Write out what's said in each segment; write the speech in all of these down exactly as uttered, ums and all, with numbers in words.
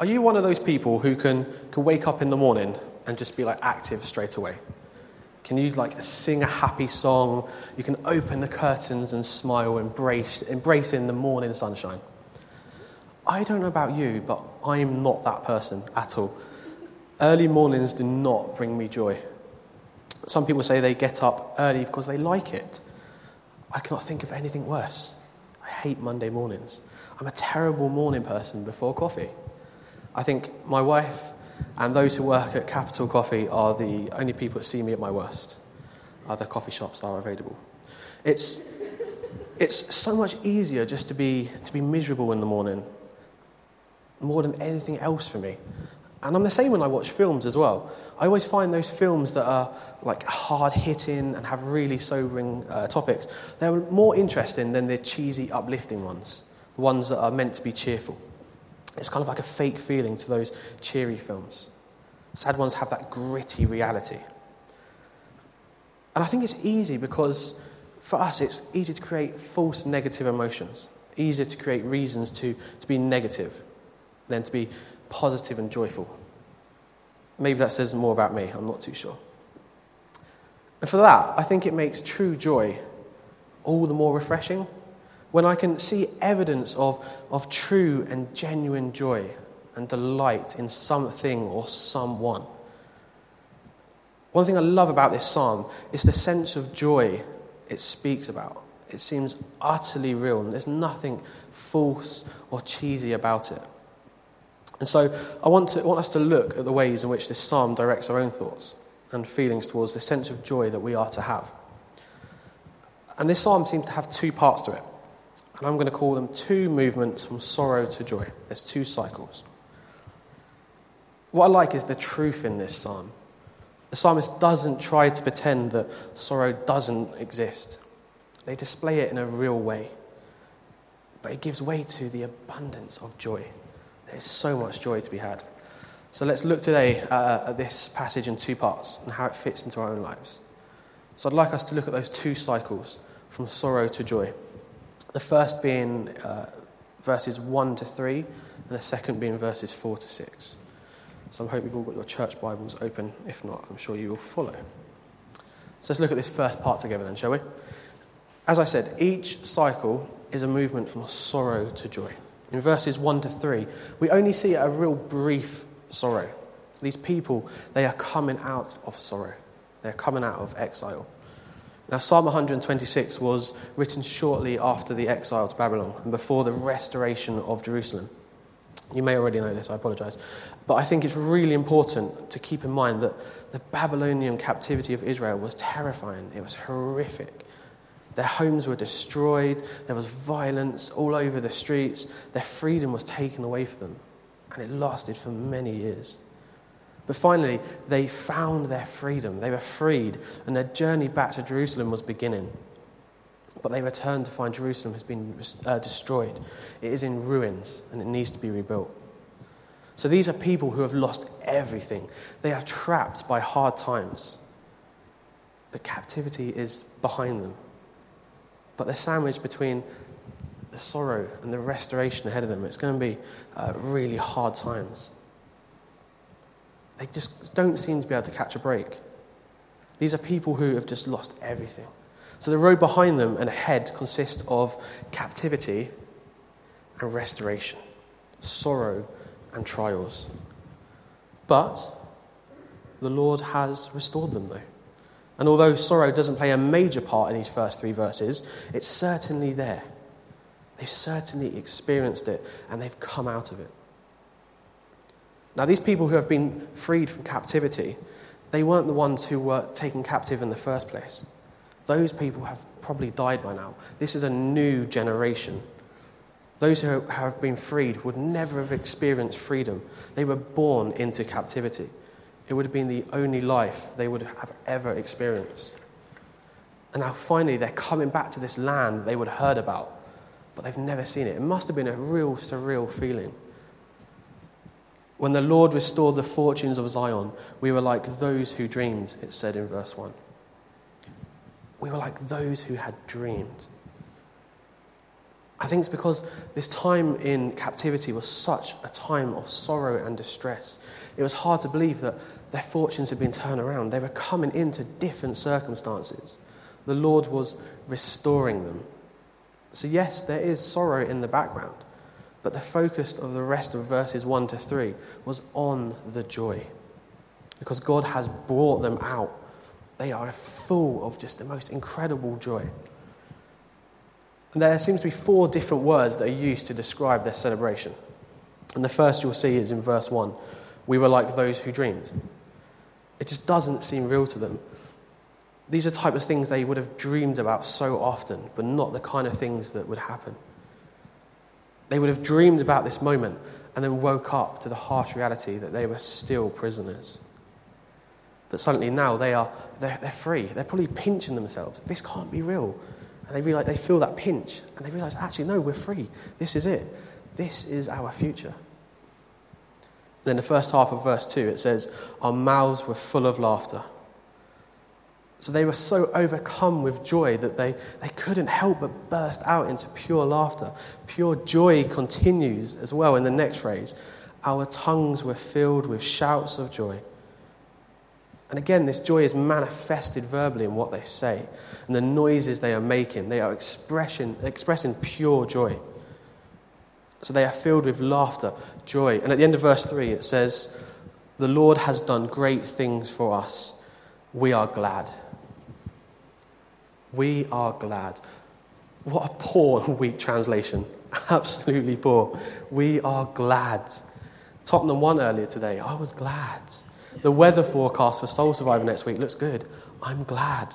Are you one of those people who can, can wake up in the morning and just be like active straight away? Can you like sing a happy song? You can open the curtains and smile, embrace, embrace in the morning sunshine. I don't know about you, but I'm not that person at all. Early mornings do not bring me joy. Some people say they get up early because they like it. I cannot think of anything worse. I hate Monday mornings. I'm a terrible morning person before coffee. I think my wife and those who work at Capital Coffee are the only people that see me at my worst. Other coffee shops are available. It's it's so much easier just to be to be miserable in the morning, more than anything else for me. And I'm the same when I watch films as well. I always find those films that are like hard-hitting and have really sobering uh, topics, they're more interesting than the cheesy, uplifting ones, the ones that are meant to be cheerful. It's kind of like a fake feeling to those cheery films. Sad ones have that gritty reality. And I think it's easy because for us, it's easy to create false negative emotions, easier to create reasons to, to be negative than to be positive and joyful. Maybe that says more about me, I'm not too sure. And for that, I think it makes true joy all the more refreshing when I can see evidence of, of true and genuine joy and delight in something or someone. One thing I love about this psalm is the sense of joy it speaks about. It seems utterly real, and there's nothing false or cheesy about it. And so I want to I want us to look at the ways in which this psalm directs our own thoughts and feelings towards the sense of joy that we are to have. And this psalm seems to have two parts to it. And I'm going to call them two movements from sorrow to joy. There's two cycles. What I like is the truth in this psalm. The psalmist doesn't try to pretend that sorrow doesn't exist. They display it in a real way. But it gives way to the abundance of joy. There's so much joy to be had. So let's look today uh, at this passage in two parts and how it fits into our own lives. So I'd like us to look at those two cycles from sorrow to joy. The first being uh, verses one to three and the second being verses four to six. So I hope you've all got your church Bibles open. If not, I'm sure you will follow. So let's look at this first part together then, shall we? As I said, each cycle is a movement from sorrow to joy. In verses one to three, we only see a real brief sorrow. These people, they are coming out of sorrow. They're coming out of exile. Now, Psalm one twenty-six was written shortly after the exile to Babylon and before the restoration of Jerusalem. You may already know this, I apologise. But I think it's really important to keep in mind that the Babylonian captivity of Israel was terrifying. It was horrific. Their homes were destroyed, there was violence all over the streets, their freedom was taken away from them, and it lasted for many years. But finally, they found their freedom, they were freed, and their journey back to Jerusalem was beginning. But they returned to find Jerusalem has been uh, destroyed. It is in ruins, and it needs to be rebuilt. So these are people who have lost everything. They are trapped by hard times. But captivity is behind them. But they're sandwiched between the sorrow and the restoration ahead of them. It's going to be uh, really hard times. They just don't seem to be able to catch a break. These are people who have just lost everything. So the road behind them and ahead consists of captivity and restoration, sorrow and trials. But the Lord has restored them though. And although sorrow doesn't play a major part in these first three verses, it's certainly there. They've certainly experienced it, and they've come out of it. Now, these people who have been freed from captivity, they weren't the ones who were taken captive in the first place. Those people have probably died by now. This is a new generation. Those who have been freed would never have experienced freedom. They were born into captivity. It would have been the only life they would have ever experienced. And now finally they're coming back to this land they would have heard about, but they've never seen it. It must have been a real surreal feeling. When the Lord restored the fortunes of Zion, we were like those who dreamed, it said in verse one. We were like those who had dreamed. I think it's because this time in captivity was such a time of sorrow and distress. It was hard to believe that their fortunes had been turned around. They were coming into different circumstances. The Lord was restoring them. So yes, there is sorrow in the background, but the focus of the rest of verses one to three was on the joy, because God has brought them out. They are full of just the most incredible joy. And there seems to be four different words that are used to describe their celebration. And the first you'll see is in verse one. We were like those who dreamed. It just doesn't seem real to them. These are type of things they would have dreamed about so often, but not the kind of things that would happen. They would have dreamed about this moment and then woke up to the harsh reality that they were still prisoners. But suddenly now they are, they're, they're free. They're probably pinching themselves. This can't be real. And they realize, they feel that pinch, and they realize, actually, no, we're free. This is it. This is our future. Then the first half of verse two, it says, our mouths were full of laughter. So they were so overcome with joy that they, they couldn't help but burst out into pure laughter. Pure joy continues as well in the next phrase. Our tongues were filled with shouts of joy. And again, this joy is manifested verbally in what they say and the noises they are making. They are expressing, expressing pure joy. So they are filled with laughter, joy. And at the end of verse three, it says, the Lord has done great things for us. We are glad. We are glad. What a poor and weak translation. Absolutely poor. We are glad. Tottenham won earlier today. I was glad. The weather forecast for Soul Survivor next week looks good. I'm glad.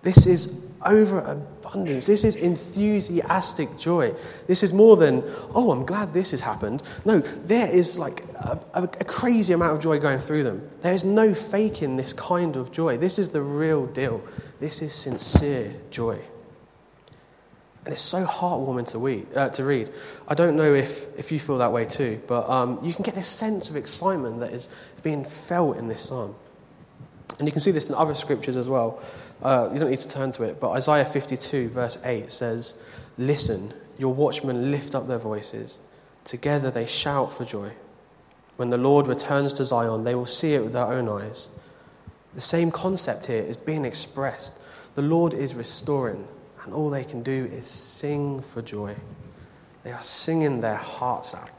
This is overabundance. This is enthusiastic joy. This is more than, oh, I'm glad this has happened. No, there is like a, a crazy amount of joy going through them. There is no faking this kind of joy. This is the real deal. This is sincere joy. And it's so heartwarming to, we, uh, to read. I don't know if, if you feel that way too, but um, you can get this sense of excitement that is being felt in this psalm. And you can see this in other scriptures as well. Uh, you don't need to turn to it, but Isaiah fifty-two verse eight says, listen, your watchmen lift up their voices. Together they shout for joy. When the Lord returns to Zion, they will see it with their own eyes. The same concept here is being expressed. The Lord is restoring, and all they can do is sing for joy. They are singing their hearts out.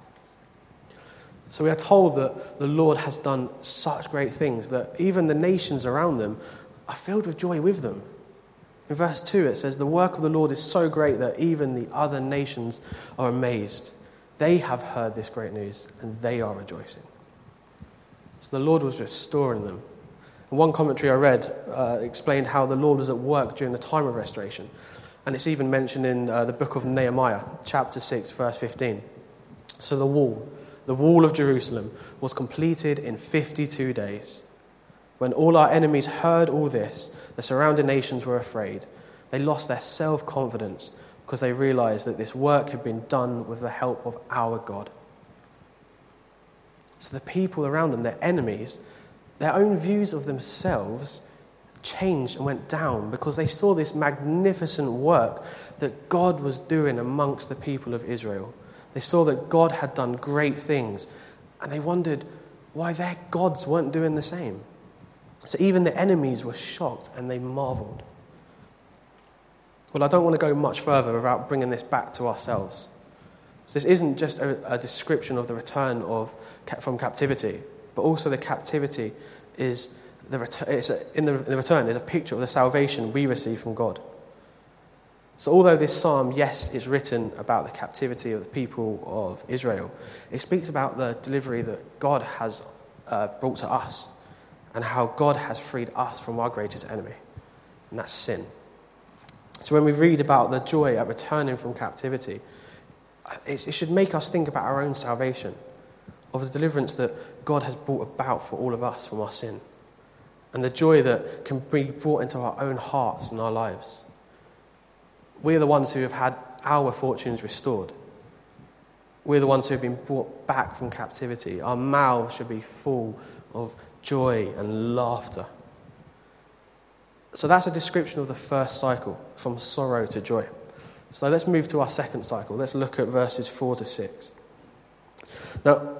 So we are told that the Lord has done such great things that even the nations around them are filled with joy with them. In verse two it says, the work of the Lord is so great that even the other nations are amazed. They have heard this great news and they are rejoicing. So the Lord was restoring them. And one commentary I read uh, explained how the Lord was at work during the time of restoration. And it's even mentioned in uh, the book of Nehemiah, chapter six, verse fifteen. So the wall, the wall of Jerusalem, was completed in fifty-two days. When all our enemies heard all this, the surrounding nations were afraid. They lost their self-confidence because they realized that this work had been done with the help of our God. So the people around them, their enemies, their own views of themselves changed and went down because they saw this magnificent work that God was doing amongst the people of Israel. They saw that God had done great things, and they wondered why their gods weren't doing the same. So even the enemies were shocked and they marveled. Well, I don't want to go much further without bringing this back to ourselves. So this isn't just a, a description of the return of from captivity, but also the captivity is the return. It's a, in, the, in the return is a picture of the salvation we receive from God. So although this psalm, yes, is written about the captivity of the people of Israel, it speaks about the delivery that God has uh, brought to us, and how God has freed us from our greatest enemy, and that's sin. So when we read about the joy at returning from captivity, it, it should make us think about our own salvation, of the deliverance that God has brought about for all of us from our sin, and the joy that can be brought into our own hearts and our lives. We are the ones who have had our fortunes restored. We're the ones who have been brought back from captivity. Our mouths should be full of joy and laughter. So that's a description of the first cycle, from sorrow to joy. So let's move to our second cycle. Let's look at verses four to six. Now,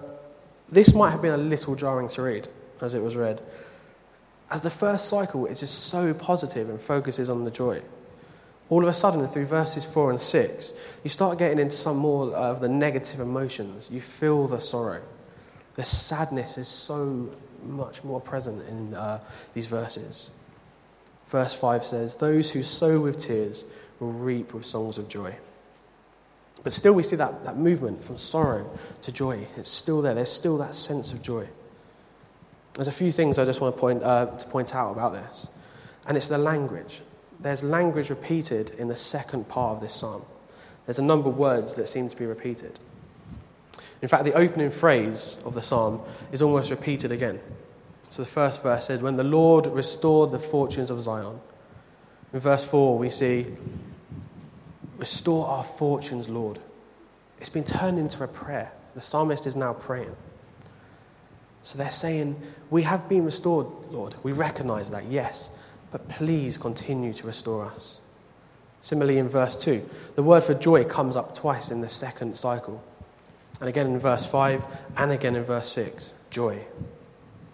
this might have been a little jarring to read as it was read, as the first cycle is just so positive and focuses on the joy. All of a sudden, through verses four and six, you start getting into some more of the negative emotions. You feel the sorrow. The sadness is so much more present in uh, these verses. Verse five says, "Those who sow with tears will reap with songs of joy." But still we see that, that movement from sorrow to joy. It's still there. There's still that sense of joy. There's a few things I just want to point, uh, to point out about this. And it's the language. There's language repeated in the second part of this psalm. There's a number of words that seem to be repeated. In fact, the opening phrase of the psalm is almost repeated again. So the first verse said, "When the Lord restored the fortunes of Zion." In verse four, we see, "Restore our fortunes, Lord." It's been turned into a prayer. The psalmist is now praying. So they're saying, "We have been restored, Lord. We recognize that, yes, but please continue to restore us." Similarly, in verse two, the word for joy comes up twice in the second cycle. And again in verse five, and again in verse six, joy.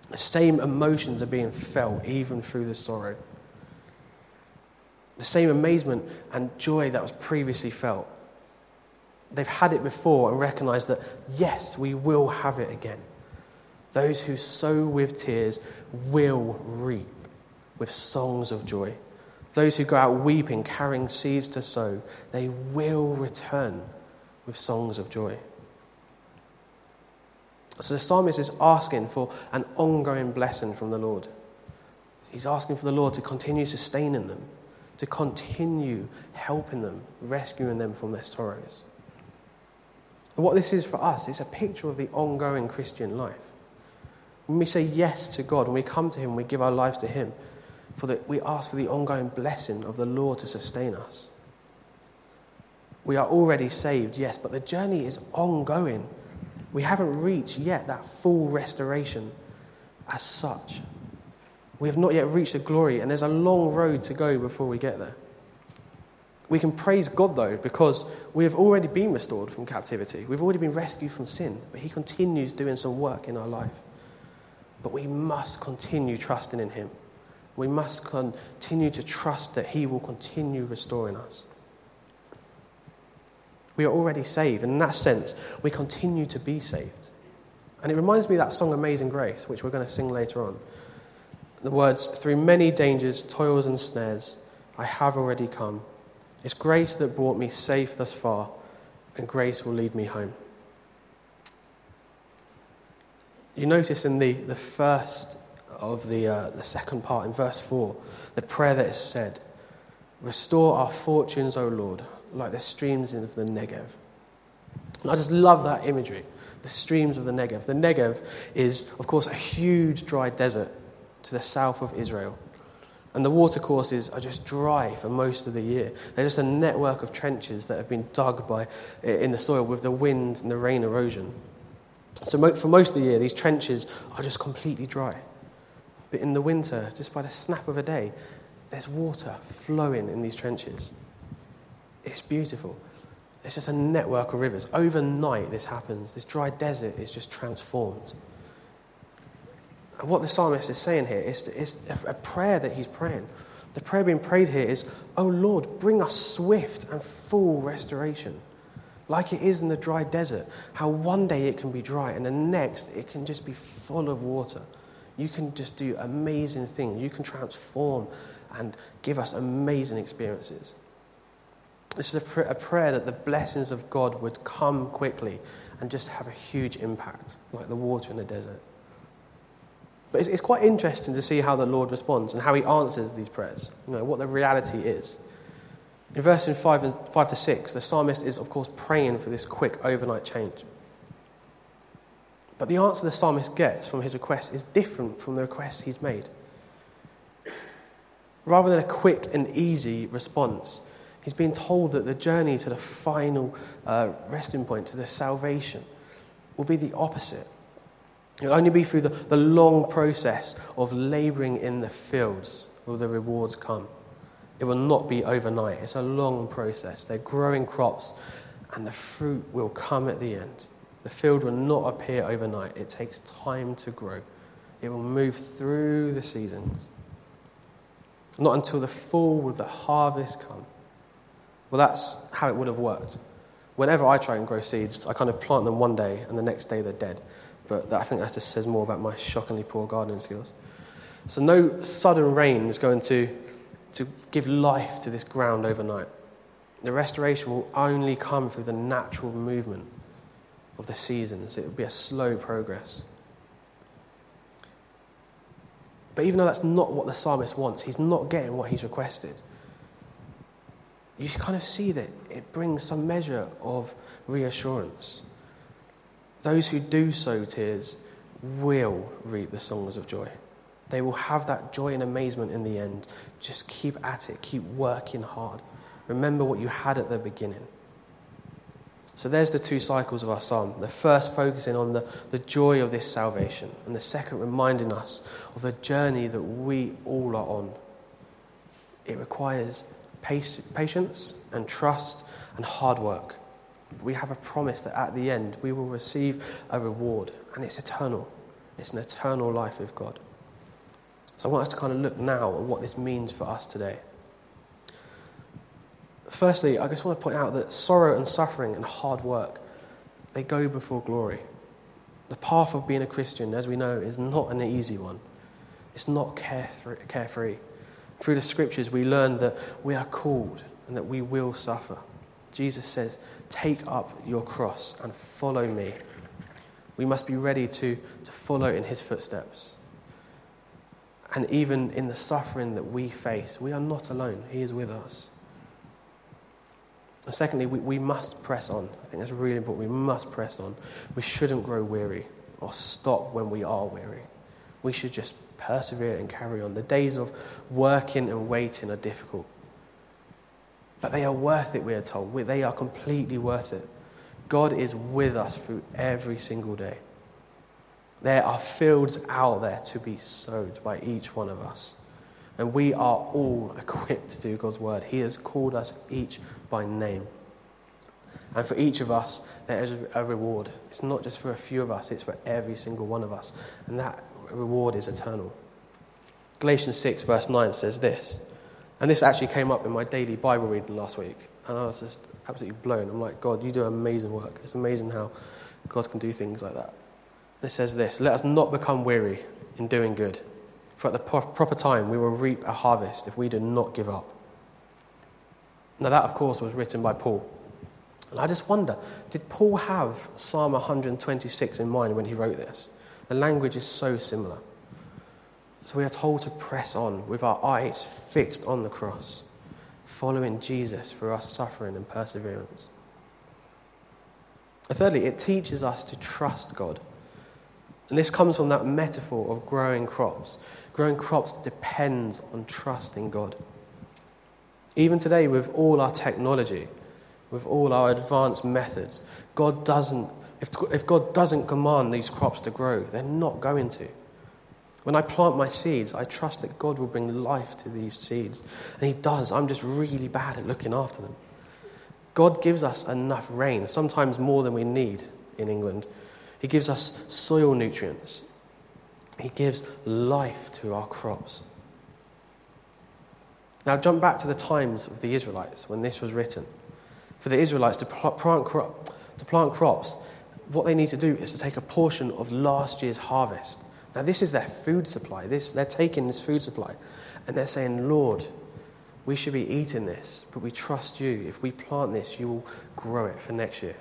The same emotions are being felt even through the sorrow. The same amazement and joy that was previously felt. They've had it before and recognized that, yes, we will have it again. Those who sow with tears will reap with songs of joy. Those who go out weeping, carrying seeds to sow, they will return with songs of joy. So the psalmist is asking for an ongoing blessing from the Lord. He's asking for the Lord to continue sustaining them, to continue helping them, rescuing them from their sorrows. And what this is for us, it's a picture of the ongoing Christian life. When we say yes to God, when we come to Him, we give our lives to Him, for that we ask for the ongoing blessing of the Lord to sustain us. We are already saved, yes, but the journey is ongoing. We haven't reached yet that full restoration as such. We have not yet reached the glory, and there's a long road to go before we get there. We can praise God, though, because we have already been restored from captivity. We've already been rescued from sin, but He continues doing some work in our life. But we must continue trusting in Him. We must continue to trust that He will continue restoring us. We are already saved, and in that sense, we continue to be saved. And it reminds me of that song, Amazing Grace, which we're going to sing later on. The words, "Through many dangers, toils and snares, I have already come. It's grace that brought me safe thus far, and grace will lead me home." You notice in the, the first of the, uh, the second part, in verse four, the prayer that is said, "Restore our fortunes, O Lord, like the streams of the Negev." And I just love that imagery, the streams of the Negev. The Negev is, of course, a huge dry desert to the south of Israel. And the watercourses are just dry for most of the year. They're just a network of trenches that have been dug by in the soil with the wind and the rain erosion. So for most of the year, these trenches are just completely dry. But in the winter, just by the snap of a day, there's water flowing in these trenches. It's beautiful. It's just a network of rivers. Overnight this happens. This dry desert is just transformed. And what the psalmist is saying here is, is a prayer that he's praying. The prayer being prayed here is, "Oh Lord, bring us swift and full restoration." Like it is in the dry desert, how one day it can be dry and the next it can just be full of water. You can just do amazing things. You can transform and give us amazing experiences. This is a prayer that the blessings of God would come quickly and just have a huge impact, like the water in the desert. But it's quite interesting to see how the Lord responds and how He answers these prayers, you know, what the reality is. In verses five to six, the psalmist is, of course, praying for this quick overnight change. But the answer the psalmist gets from his request is different from the request he's made. Rather than a quick and easy response, he's been told that the journey to the final uh, resting point, to the salvation, will be the opposite. It'll only be through the, the long process of labouring in the fields will the rewards come. It will not be overnight. It's a long process. They're growing crops, and the fruit will come at the end. The field will not appear overnight. It takes time to grow. It will move through the seasons. Not until the fall will the harvest come. Well, that's how it would have worked. Whenever I try and grow seeds, I kind of plant them one day, and the next day they're dead. But that, I think that just says more about my shockingly poor gardening skills. So no sudden rain is going to, to give life to this ground overnight. The restoration will only come through the natural movement of the seasons. It will be a slow progress. But even though that's not what the psalmist wants, he's not getting what he's requested. You kind of see that it brings some measure of reassurance. Those who do sow tears will reap the songs of joy. They will have that joy and amazement in the end. Just keep at it. Keep working hard. Remember what you had at the beginning. So there's the two cycles of our psalm. The first focusing on the, the joy of this salvation, and the second reminding us of the journey that we all are on. It requires patience and trust and hard work. We have a promise that at the end we will receive a reward, and it's eternal. It's an eternal life with God. So I want us to kind of look now at what this means for us today. Firstly, I just want to point out that sorrow and suffering and hard work, they go before glory. The path of being a Christian, as we know, is not an easy one. It's not carefree. Through the scriptures, we learn that we are called and that we will suffer. Jesus says, "Take up your cross and follow me." We must be ready to, to follow in his footsteps. And even in the suffering that we face, we are not alone. He is with us. And secondly, we, we must press on. I think that's really important. We must press on. We shouldn't grow weary or stop when we are weary. We should just persevere and carry on. The days of working and waiting are difficult. But they are worth it, we are told. We, they are completely worth it. God is with us through every single day. There are fields out there to be sowed by each one of us. And we are all equipped to do God's word. He has called us each by name. And for each of us, there is a reward. It's not just for a few of us, it's for every single one of us. And that reward is eternal. Galatians six verse nine says this. And this actually came up in my daily Bible reading last week. And I was just absolutely blown. I'm like, God, you do amazing work. It's amazing how God can do things like that. And it says this, "Let us not become weary in doing good, for at the pro- proper time we will reap a harvest if we do not give up." Now that, of course, was written by Paul. And I just wonder, did Paul have Psalm one twenty-six in mind when he wrote this? The language is so similar. So we are told to press on with our eyes fixed on the cross, following Jesus for our suffering and perseverance. And thirdly, it teaches us to trust God. And this comes from that metaphor of growing crops. Growing crops depends on trusting God. Even today, with all our technology, with all our advanced methods, God doesn't, if, if God doesn't command these crops to grow, they're not going to. When I plant my seeds, I trust that God will bring life to these seeds. And he does. I'm just really bad at looking after them. God gives us enough rain, sometimes more than we need in England. He gives us soil nutrients. He gives life to our crops. Now jump back to the times of the Israelites when this was written. For the Israelites to plant crop, to plant crops, what they need to do is to take a portion of last year's harvest. Now this is their food supply. This they're taking this food supply and they're saying, "Lord, we should be eating this, but we trust you. If we plant this, you will grow it for next year."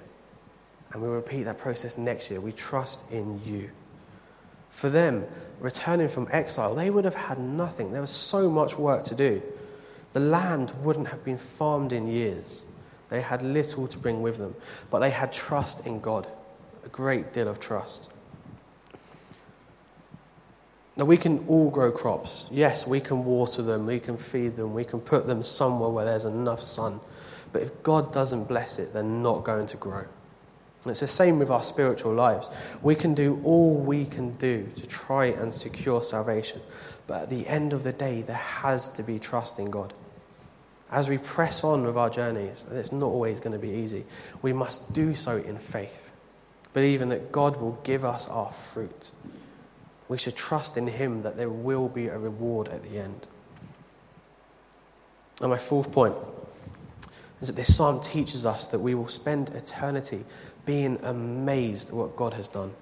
And we'll repeat that process next year. We trust in you. For them, returning from exile, they would have had nothing. There was so much work to do. The land wouldn't have been farmed in years. They had little to bring with them, but they had trust in God, a great deal of trust. Now, we can all grow crops. Yes, we can water them, we can feed them, we can put them somewhere where there's enough sun. But if God doesn't bless it, they're not going to grow. And it's the same with our spiritual lives. We can do all we can do to try and secure salvation. But at the end of the day, there has to be trust in God. As we press on with our journeys, and it's not always going to be easy, we must do so in faith, believing that God will give us our fruit. We should trust in him that there will be a reward at the end. And my fourth point is that this psalm teaches us that we will spend eternity being amazed at what God has done.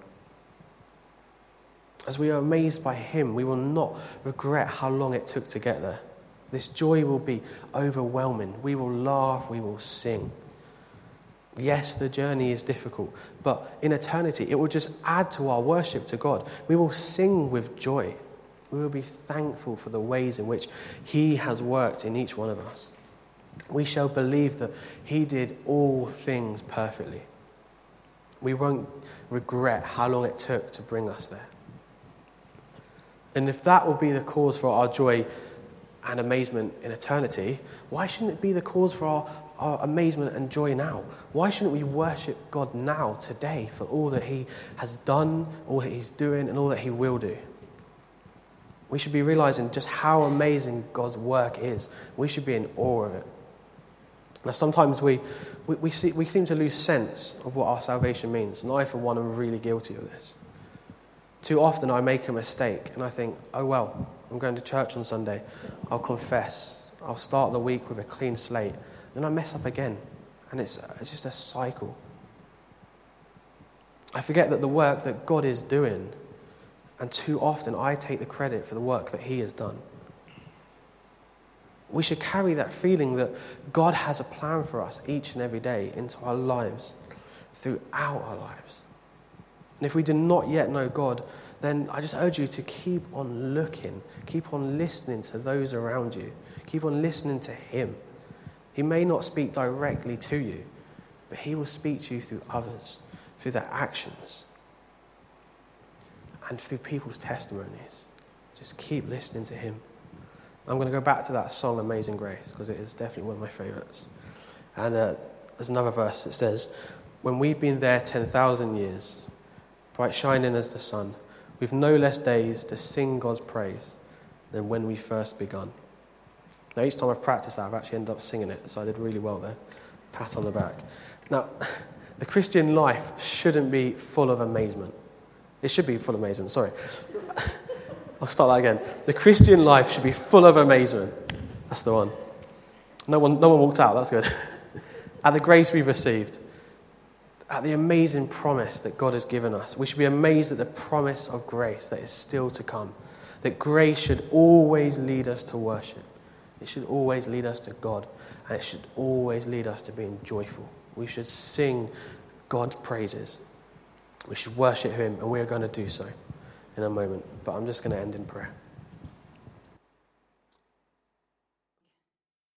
As we are amazed by him, we will not regret how long it took to get there. This joy will be overwhelming. We will laugh, we will sing. Yes, the journey is difficult, but in eternity, it will just add to our worship to God. We will sing with joy. We will be thankful for the ways in which he has worked in each one of us. We shall believe that he did all things perfectly. We won't regret how long it took to bring us there. And if that will be the cause for our joy and amazement in eternity, why shouldn't it be the cause for our, our amazement and joy now? Why shouldn't we worship God now, today, for all that he has done, all that he's doing, and all that he will do? We should be realizing just how amazing God's work is. We should be in awe of it. Now, sometimes we we, we, see, we seem to lose sense of what our salvation means, and I, for one, am really guilty of this. Too often I make a mistake and I think, oh well, I'm going to church on Sunday, I'll confess, I'll start the week with a clean slate, then I mess up again, and it's, it's just a cycle. I forget that the work that God is doing, and too often I take the credit for the work that he has done. We should carry that feeling that God has a plan for us each and every day into our lives, throughout our lives. And if we do not yet know God, then I just urge you to keep on looking, keep on listening to those around you, keep on listening to him. He may not speak directly to you, but he will speak to you through others, through their actions, and through people's testimonies. Just keep listening to him. I'm going to go back to that song, Amazing Grace, because it is definitely one of my favourites. And uh, there's another verse that says, when we've been there ten thousand years, bright shining as the sun, we've no less days to sing God's praise than when we first begun. Now, each time I've practiced that, I've actually ended up singing it, so I did really well there. Pat on the back. Now, the Christian life shouldn't be full of amazement. It should be full of amazement, sorry. I'll start that again. The Christian life should be full of amazement. That's the one. No one, no one walked out, that's good. At the grace we've received, at the amazing promise that God has given us. We should be amazed at the promise of grace that is still to come. That grace should always lead us to worship. It should always lead us to God. And it should always lead us to being joyful. We should sing God's praises. We should worship him, and we are going to do so in a moment. But I'm just going to end in prayer.